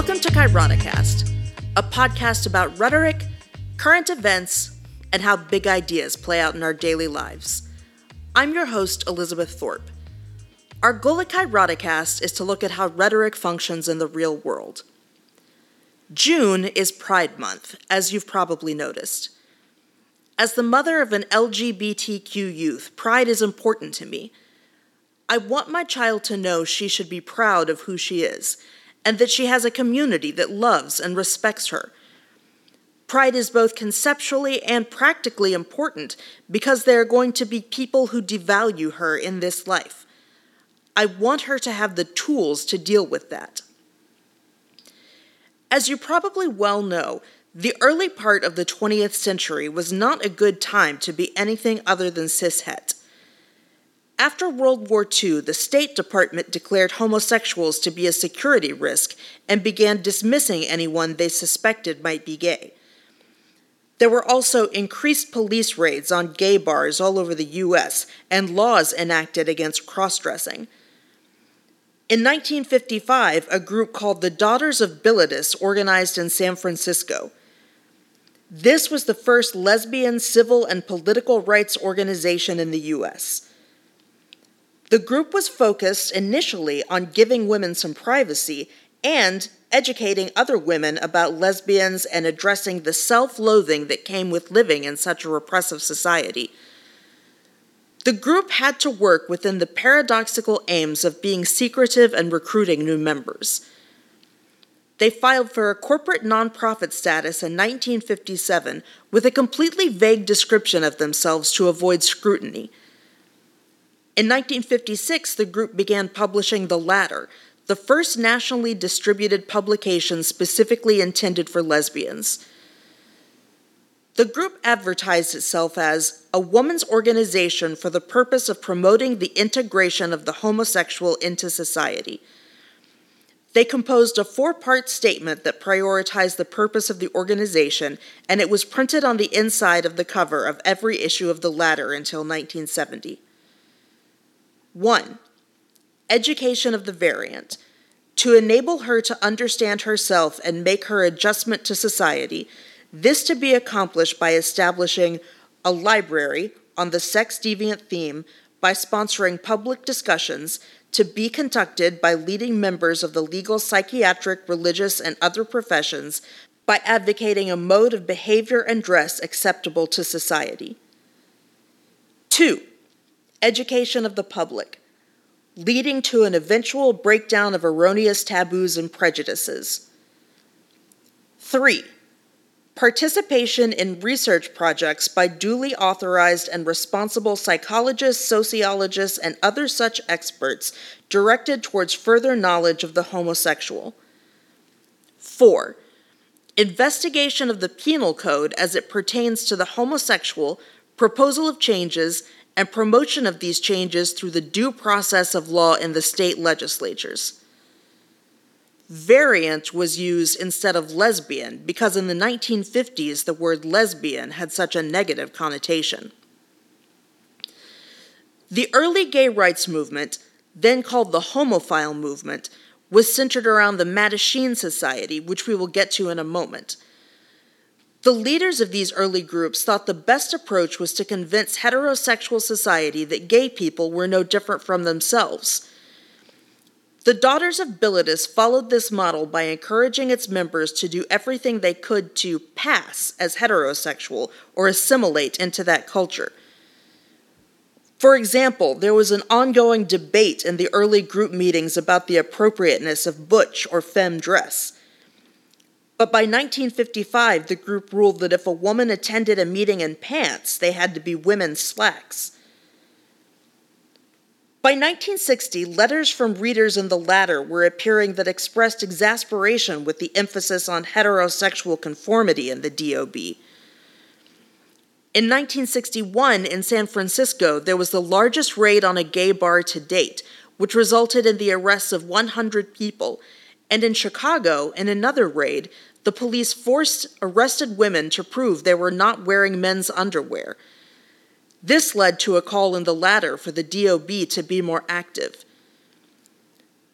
Welcome to Kairoticast, a podcast about rhetoric, current events, and how big ideas play out in our daily lives. I'm your host, Elizabeth Thorpe. Our goal at Kairoticast is to look at how rhetoric functions in the real world. June is Pride Month, as you've probably noticed. As the mother of an LGBTQ youth, pride is important to me. I want my child to know she should be proud of who she is, and that she has a community that loves and respects her. Pride is both conceptually and practically important because there are going to be people who devalue her in this life. I want her to have the tools to deal with that. As you probably well know, the early part of the 20th century was not a good time to be anything other than cishet. After World War II, the State Department declared homosexuals to be a security risk and began dismissing anyone they suspected might be gay. There were also increased police raids on gay bars all over the U.S. and laws enacted against cross-dressing. In 1955, a group called the Daughters of Bilitis organized in San Francisco. This was the first lesbian civil and political rights organization in the U.S. The group was focused initially on giving women some privacy and educating other women about lesbians and addressing the self-loathing that came with living in such a repressive society. The group had to work within the paradoxical aims of being secretive and recruiting new members. They filed for a corporate nonprofit status in 1957 with a completely vague description of themselves to avoid scrutiny. In 1956, the group began publishing The Ladder, the first nationally distributed publication specifically intended for lesbians. The group advertised itself as a woman's organization for the purpose of promoting the integration of the homosexual into society. They composed a four-part statement that prioritized the purpose of the organization, and it was printed on the inside of the cover of every issue of The Ladder until 1970. 1. Education of the variant. To enable her to understand herself and make her adjustment to society, this to be accomplished by establishing a library on the sex-deviant theme, by sponsoring public discussions to be conducted by leading members of the legal, psychiatric, religious, and other professions, by advocating a mode of behavior and dress acceptable to society. 2. Education of the public, leading to an eventual breakdown of erroneous taboos and prejudices. 3. Participation in research projects by duly authorized and responsible psychologists, sociologists, and other such experts directed towards further knowledge of the homosexual. 4. Investigation of the penal code as it pertains to the homosexual, proposal of changes, and promotion of these changes through the due process of law in the state legislatures. Variant was used instead of lesbian because in the 1950s the word lesbian had such a negative connotation. The early gay rights movement, then called the homophile movement, was centered around the Mattachine Society, which we will get to in a moment. The leaders of these early groups thought the best approach was to convince heterosexual society that gay people were no different from themselves. The Daughters of Bilitis followed this model by encouraging its members to do everything they could to pass as heterosexual or assimilate into that culture. For example, there was an ongoing debate in the early group meetings about the appropriateness of butch or femme dress. But by 1955, the group ruled that if a woman attended a meeting in pants, they had to be women's slacks. By 1960, letters from readers in The Ladder were appearing that expressed exasperation with the emphasis on heterosexual conformity in the DOB. In 1961, in San Francisco, there was the largest raid on a gay bar to date, which resulted in the arrests of 100 people. And in Chicago, in another raid, the police forced arrested women to prove they were not wearing men's underwear. This led to a call in The Ladder for the DOB to be more active.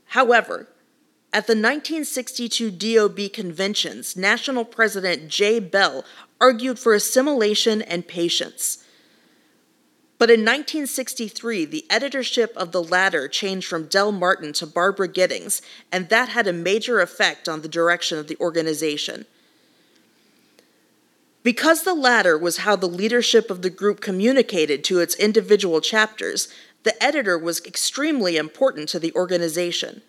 However, At the 1962 DOB conventions, National President J. Bell argued for assimilation and patience. But in 1963, the editorship of The Ladder changed from Del Martin to Barbara Gittings, and that had a major effect on the direction of the organization. Because The Ladder was how the leadership of the group communicated to its individual chapters, the editor was extremely important to the organization.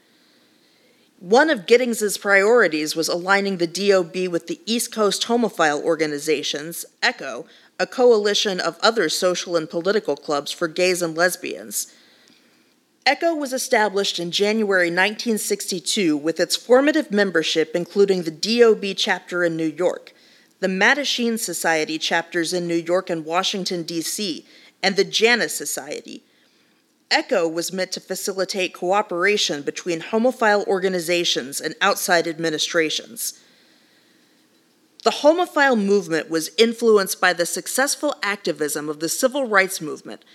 One of Gittings' priorities was aligning the DOB with the East Coast homophile organizations, ECHO, a coalition of other social and political clubs for gays and lesbians. ECHO was established in January 1962 with its formative membership including the DOB chapter in New York, the Mattachine Society chapters in New York and Washington, D.C., and the Janus Society. ECHO was meant to facilitate cooperation between homophile organizations and outside administrations. The homophile movement was influenced by the successful activism of the civil rights movement,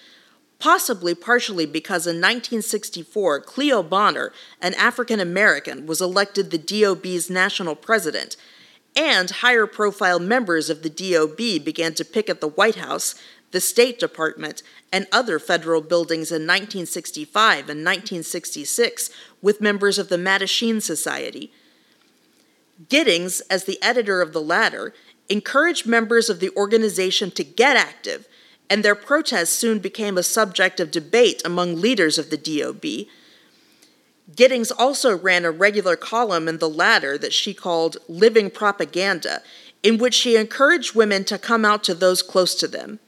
possibly partially because in 1964, Cleo Bonner, an African American, was elected the DOB's national president, and higher-profile members of the DOB began to picket the White House, the State Department, and other federal buildings in 1965 and 1966 with members of the Mattachine Society. Gittings, as the editor of The Ladder, encouraged members of the organization to get active, and their protests soon became a subject of debate among leaders of the DOB. Gittings also ran a regular column in The Ladder that she called Living Propaganda, in which she encouraged women to come out to those close to them.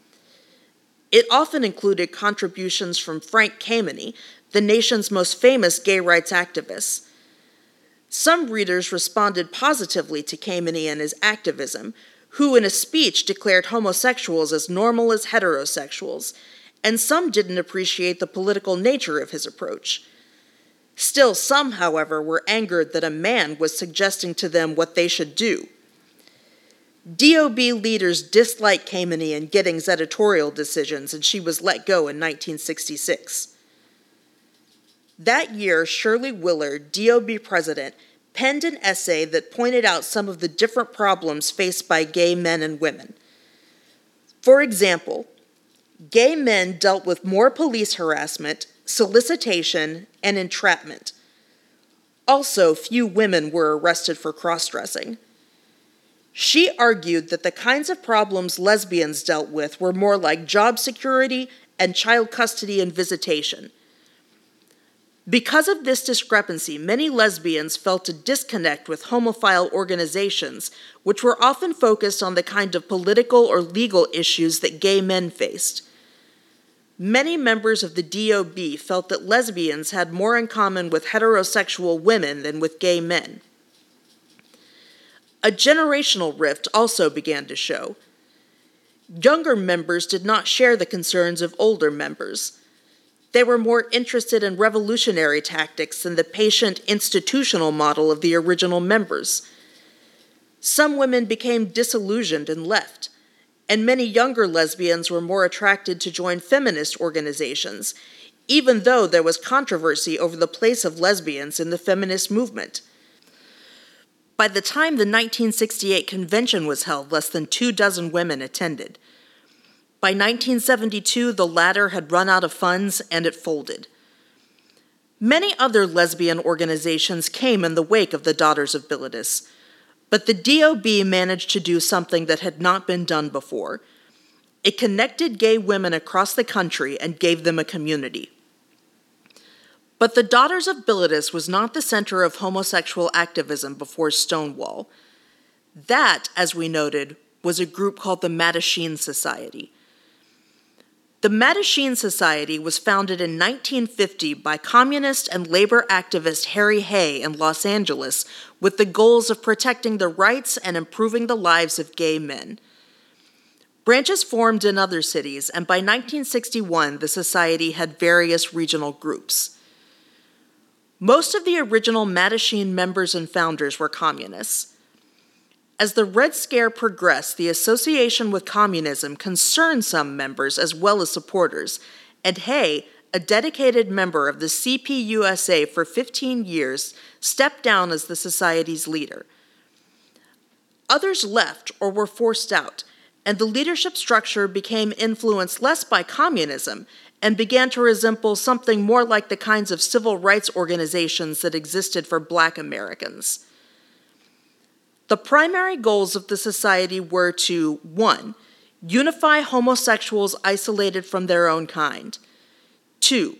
It often included contributions from Frank Kameny, the nation's most famous gay rights activist. Some readers responded positively to Kameny and his activism, who in a speech declared homosexuals as normal as heterosexuals, and some didn't appreciate the political nature of his approach. Still, some, however, were angered that a man was suggesting to them what they should do. DOB leaders disliked Kameny and Gittings' editorial decisions, and she was let go in 1966. That year, Shirley Willard, DOB president, penned an essay that pointed out some of the different problems faced by gay men and women. For example, gay men dealt with more police harassment, solicitation, and entrapment. Also, few women were arrested for cross-dressing. She argued that the kinds of problems lesbians dealt with were more like job security and child custody and visitation. Because of this discrepancy, many lesbians felt a disconnect with homophile organizations, which were often focused on the kind of political or legal issues that gay men faced. Many members of the DOB felt that lesbians had more in common with heterosexual women than with gay men. A generational rift also began to show. Younger members did not share the concerns of older members. They were more interested in revolutionary tactics than the patient institutional model of the original members. Some women became disillusioned and left, and many younger lesbians were more attracted to join feminist organizations, even though there was controversy over the place of lesbians in the feminist movement. By the time the 1968 convention was held, less than 24 women attended. By 1972, The Ladder had run out of funds and it folded. Many other lesbian organizations came in the wake of the Daughters of Bilitis, but the DOB managed to do something that had not been done before. It connected gay women across the country and gave them a community. But the Daughters of Bilitis was not the center of homosexual activism before Stonewall. That, as we noted, was a group called the Mattachine Society. The Mattachine Society was founded in 1950 by communist and labor activist Harry Hay in Los Angeles with the goals of protecting the rights and improving the lives of gay men. Branches formed in other cities, and by 1961, the society had various regional groups. Most of the original Mattachine members and founders were communists. As the Red Scare progressed, the association with communism concerned some members as well as supporters, and Hay, a dedicated member of the CPUSA for 15 years, stepped down as the society's leader. Others left or were forced out, and the leadership structure became influenced less by communism and began to resemble something more like the kinds of civil rights organizations that existed for Black Americans. The primary goals of the society were to, 1, unify homosexuals isolated from their own kind, 2,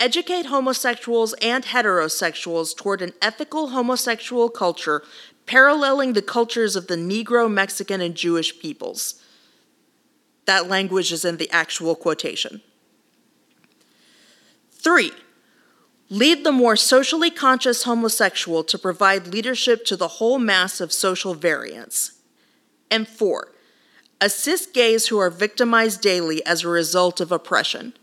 educate homosexuals and heterosexuals toward an ethical homosexual culture paralleling the cultures of the Negro, Mexican, and Jewish peoples. That language is in the actual quotation. 3, lead the more socially conscious homosexual to provide leadership to the whole mass of social variants. And 4, assist gays who are victimized daily as a result of oppression.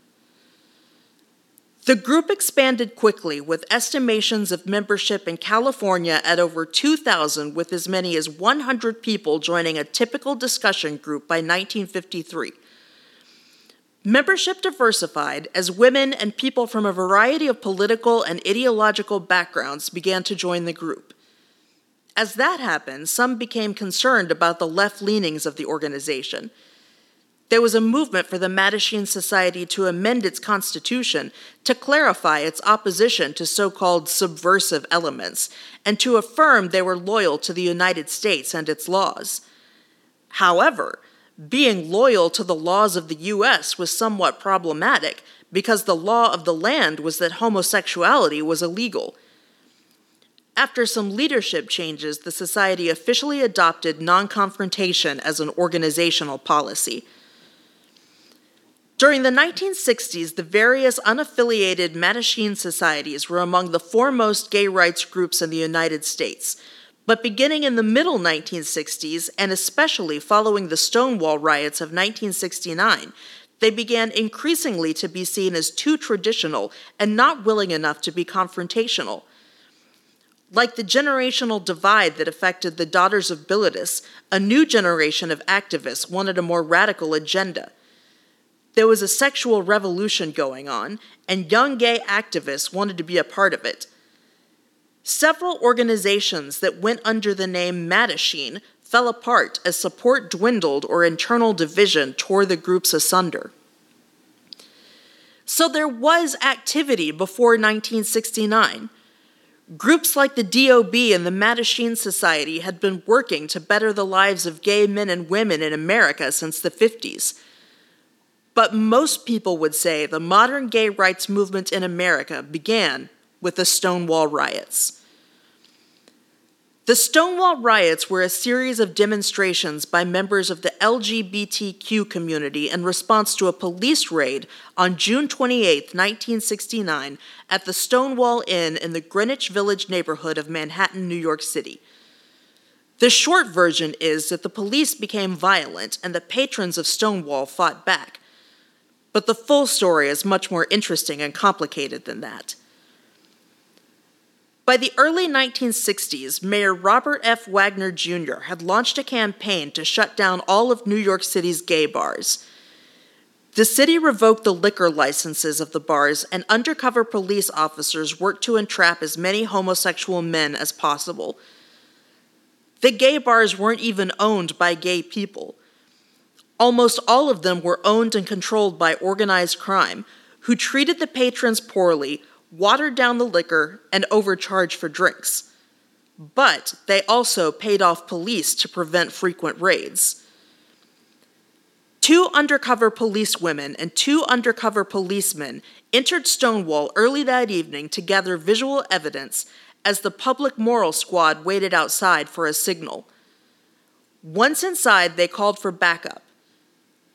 The group expanded quickly, with estimations of membership in California at over 2,000, with as many as 100 people joining a typical discussion group by 1953. Membership diversified as women and people from a variety of political and ideological backgrounds began to join the group. As that happened, some became concerned about the left leanings of the organization. There was a movement for the Mattachine Society to amend its constitution to clarify its opposition to so-called subversive elements and to affirm they were loyal to the United States and its laws. However, being loyal to the laws of the U.S. was somewhat problematic because the law of the land was that homosexuality was illegal. After some leadership changes, the society officially adopted non-confrontation as an organizational policy. During the 1960s, the various unaffiliated Mattachine societies were among the foremost gay rights groups in the United States. But beginning in the middle 1960s, and especially following the Stonewall riots of 1969, they began increasingly to be seen as too traditional and not willing enough to be confrontational. Like the generational divide that affected the Daughters of Bilitis, a new generation of activists wanted a more radical agenda. There was a sexual revolution going on, and young gay activists wanted to be a part of it. Several organizations that went under the name Mattachine fell apart as support dwindled or internal division tore the groups asunder. So there was activity before 1969. Groups like the DOB and the Mattachine Society had been working to better the lives of gay men and women in America since the 50s. But most people would say the modern gay rights movement in America began with the Stonewall riots. The Stonewall riots were a series of demonstrations by members of the LGBTQ community in response to a police raid on June 28, 1969, at the Stonewall Inn in the Greenwich Village neighborhood of Manhattan, New York City. The short version is that the police became violent and the patrons of Stonewall fought back. But the full story is much more interesting and complicated than that. By the early 1960s, Mayor Robert F. Wagner Jr. had launched a campaign to shut down all of New York City's gay bars. The city revoked the liquor licenses of the bars, and undercover police officers worked to entrap as many homosexual men as possible. The gay bars weren't even owned by gay people. Almost all of them were owned and controlled by organized crime, who treated the patrons poorly, watered down the liquor, and overcharged for drinks. But they also paid off police to prevent frequent raids. 2 undercover police women and 2 undercover policemen entered Stonewall early that evening to gather visual evidence as the public moral squad waited outside for a signal. Once inside, they called for backup.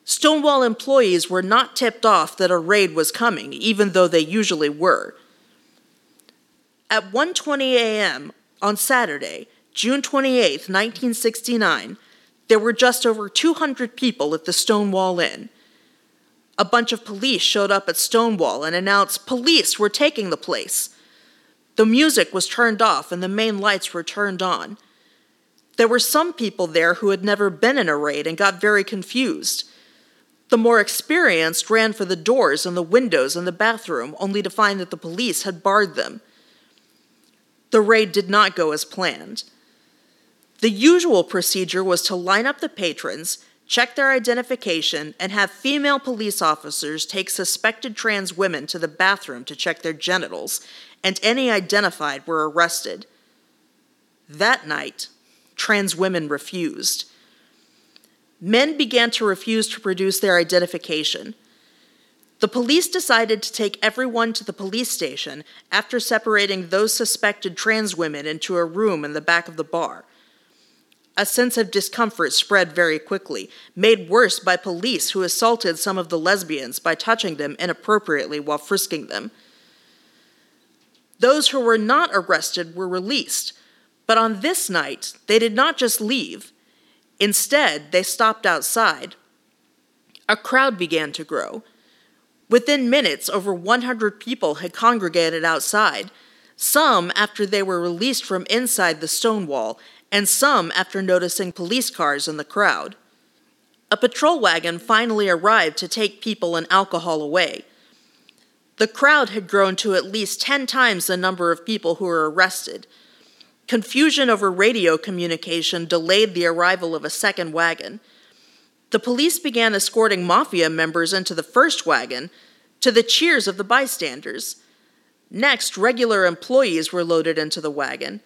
Stonewall employees were not tipped off that a raid was coming, even though they usually were. At 1:20 a.m. on Saturday, June 28, 1969, there were just over 200 people at the Stonewall Inn. A bunch of police showed up at Stonewall and announced police were taking the place. The music was turned off and the main lights were turned on. There were some people there who had never been in a raid and got very confused. The more experienced ran for the doors and the windows and the bathroom, only to find that the police had barred them. The raid did not go as planned. The usual procedure was to line up the patrons, check their identification, and have female police officers take suspected trans women to the bathroom to check their genitals, and any identified were arrested. That night, trans women refused. Men began to refuse to produce their identification. The police decided to take everyone to the police station after separating those suspected trans women into a room in the back of the bar. A sense of discomfort spread very quickly, made worse by police who assaulted some of the lesbians by touching them inappropriately while frisking them. Those who were not arrested were released, but on this night, they did not just leave. Instead, they stopped outside. A crowd began to grow. Within minutes, over 100 people had congregated outside, some after they were released from inside the Stonewall, and some after noticing police cars in the crowd. A patrol wagon finally arrived to take people and alcohol away. The crowd had grown to at least 10 times the number of people who were arrested. Confusion over radio communication delayed the arrival of a second wagon. The police began escorting mafia members into the first wagon, to the cheers of the bystanders. Next, regular employees were loaded into the wagon.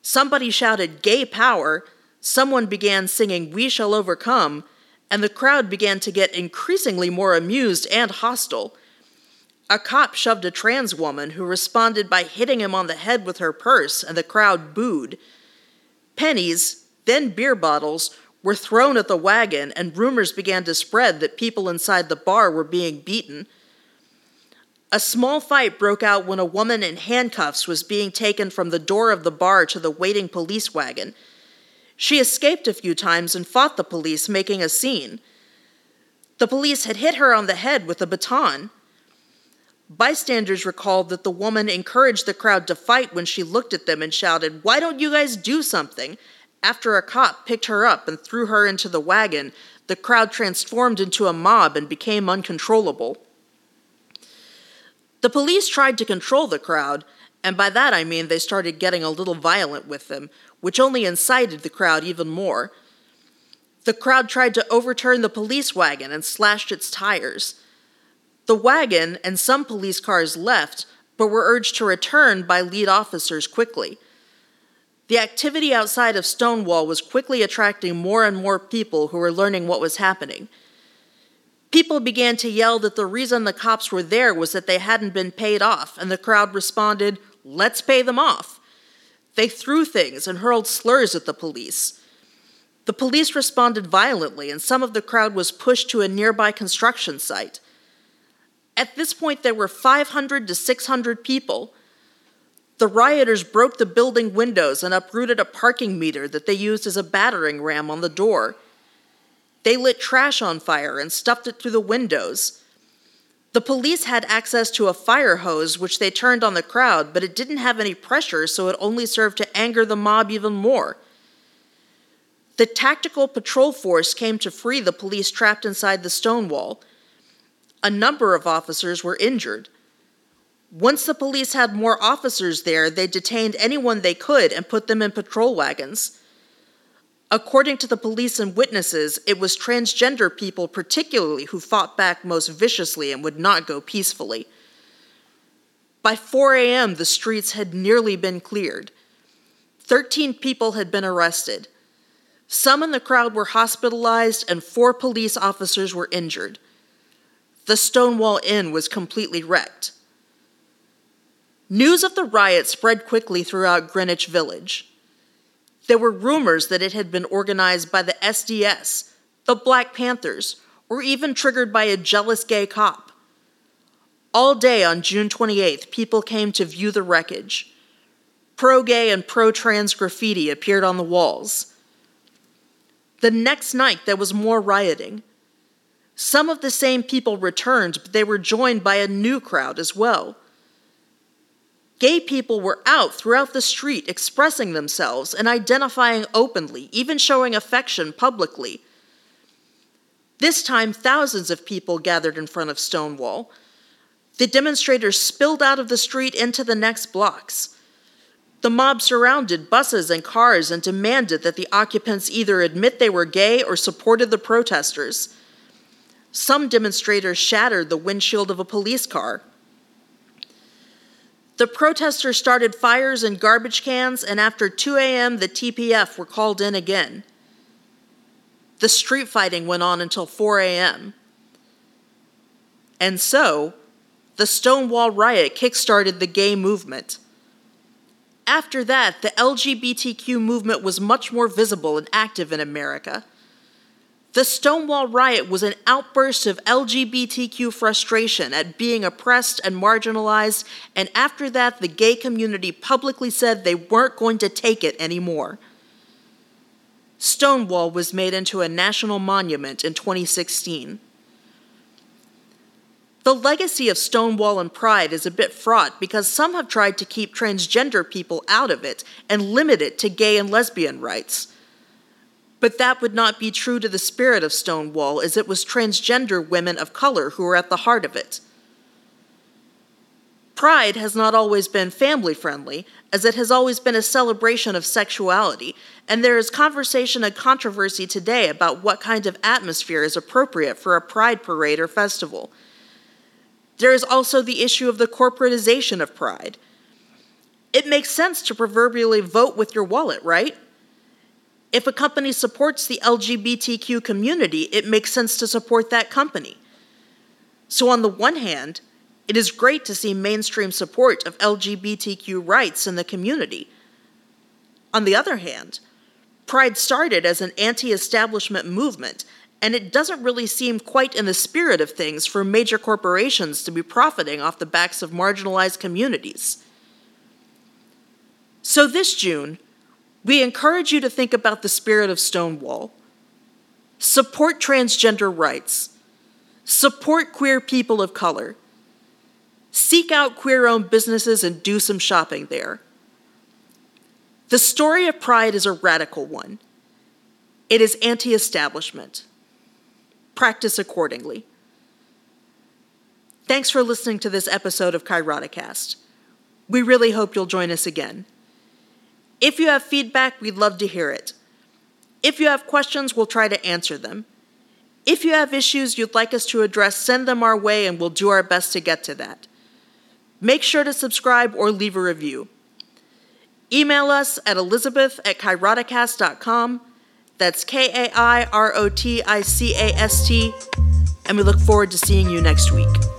Somebody shouted, "Gay power!" Someone began singing, "We shall overcome!" and the crowd began to get increasingly more amused and hostile. A cop shoved a trans woman who responded by hitting him on the head with her purse, and the crowd booed. Pennies, then beer bottles, were thrown at the wagon, and rumors began to spread that people inside the bar were being beaten. A small fight broke out when a woman in handcuffs was being taken from the door of the bar to the waiting police wagon. She escaped a few times and fought the police, making a scene. The police had hit her on the head with a baton. Bystanders recalled that the woman encouraged the crowd to fight when she looked at them and shouted, "Why don't you guys do something?" After a cop picked her up and threw her into the wagon, the crowd transformed into a mob and became uncontrollable. The police tried to control the crowd, and by that I mean they started getting a little violent with them, which only incited the crowd even more. The crowd tried to overturn the police wagon and slashed its tires. The wagon and some police cars left, but were urged to return by lead officers quickly. The activity outside of Stonewall was quickly attracting more and more people who were learning what was happening. People began to yell that the reason the cops were there was that they hadn't been paid off, and the crowd responded, "Let's pay them off." They threw things and hurled slurs at the police. The police responded violently, and some of the crowd was pushed to a nearby construction site. At this point, there were 500 to 600 people. The rioters broke the building windows and uprooted a parking meter that they used as a battering ram on the door. They lit trash on fire and stuffed it through the windows. The police had access to a fire hose, which they turned on the crowd, but it didn't have any pressure, so it only served to anger the mob even more. The tactical patrol force came to free the police trapped inside the Stonewall. A number of officers were injured. Once the police had more officers there, they detained anyone they could and put them in patrol wagons. According to the police and witnesses, it was transgender people particularly who fought back most viciously and would not go peacefully. By 4 a.m., the streets had nearly been cleared. 13 people had been arrested. Some in the crowd were hospitalized, and 4 police officers were injured. The Stonewall Inn was completely wrecked. News of the riot spread quickly throughout Greenwich Village. There were rumors that it had been organized by the SDS, the Black Panthers, or even triggered by a jealous gay cop. All day on June 28th, people came to view the wreckage. Pro-gay and pro-trans graffiti appeared on the walls. The next night, there was more rioting. Some of the same people returned, but they were joined by a new crowd as well. Gay people were out throughout the street expressing themselves and identifying openly, even showing affection publicly. This time, thousands of people gathered in front of Stonewall. The demonstrators spilled out of the street into the next blocks. The mob surrounded buses and cars and demanded that the occupants either admit they were gay or supported the protesters. Some demonstrators shattered the windshield of a police car. The protesters started fires in garbage cans, and after 2 a.m., the TPF were called in again. The street fighting went on until 4 a.m. And so, the Stonewall riot kickstarted the gay movement. After that, the LGBTQ movement was much more visible and active in America. The Stonewall riot was an outburst of LGBTQ frustration at being oppressed and marginalized, and after that, the gay community publicly said they weren't going to take it anymore. Stonewall was made into a national monument in 2016. The legacy of Stonewall and Pride is a bit fraught because some have tried to keep transgender people out of it and limit it to gay and lesbian rights. But that would not be true to the spirit of Stonewall, as it was transgender women of color who were at the heart of it. Pride has not always been family-friendly, as it has always been a celebration of sexuality, and there is conversation and controversy today about what kind of atmosphere is appropriate for a pride parade or festival. There is also the issue of the corporatization of pride. It makes sense to proverbially vote with your wallet, right? If a company supports the LGBTQ community, it makes sense to support that company. So on the one hand, it is great to see mainstream support of LGBTQ rights in the community. On the other hand, Pride started as an anti-establishment movement, and it doesn't really seem quite in the spirit of things for major corporations to be profiting off the backs of marginalized communities. So this June, we encourage you to think about the spirit of Stonewall. Support transgender rights. Support queer people of color. Seek out queer-owned businesses and do some shopping there. The story of Pride is a radical one. It is anti-establishment. Practice accordingly. Thanks for listening to this episode of Kairoticast. We really hope you'll join us again. If you have feedback, we'd love to hear it. If you have questions, we'll try to answer them. If you have issues you'd like us to address, send them our way and we'll do our best to get to that. Make sure to subscribe or leave a review. Email us at elizabeth@kairoticast.com. That's Kairoticast, and we look forward to seeing you next week.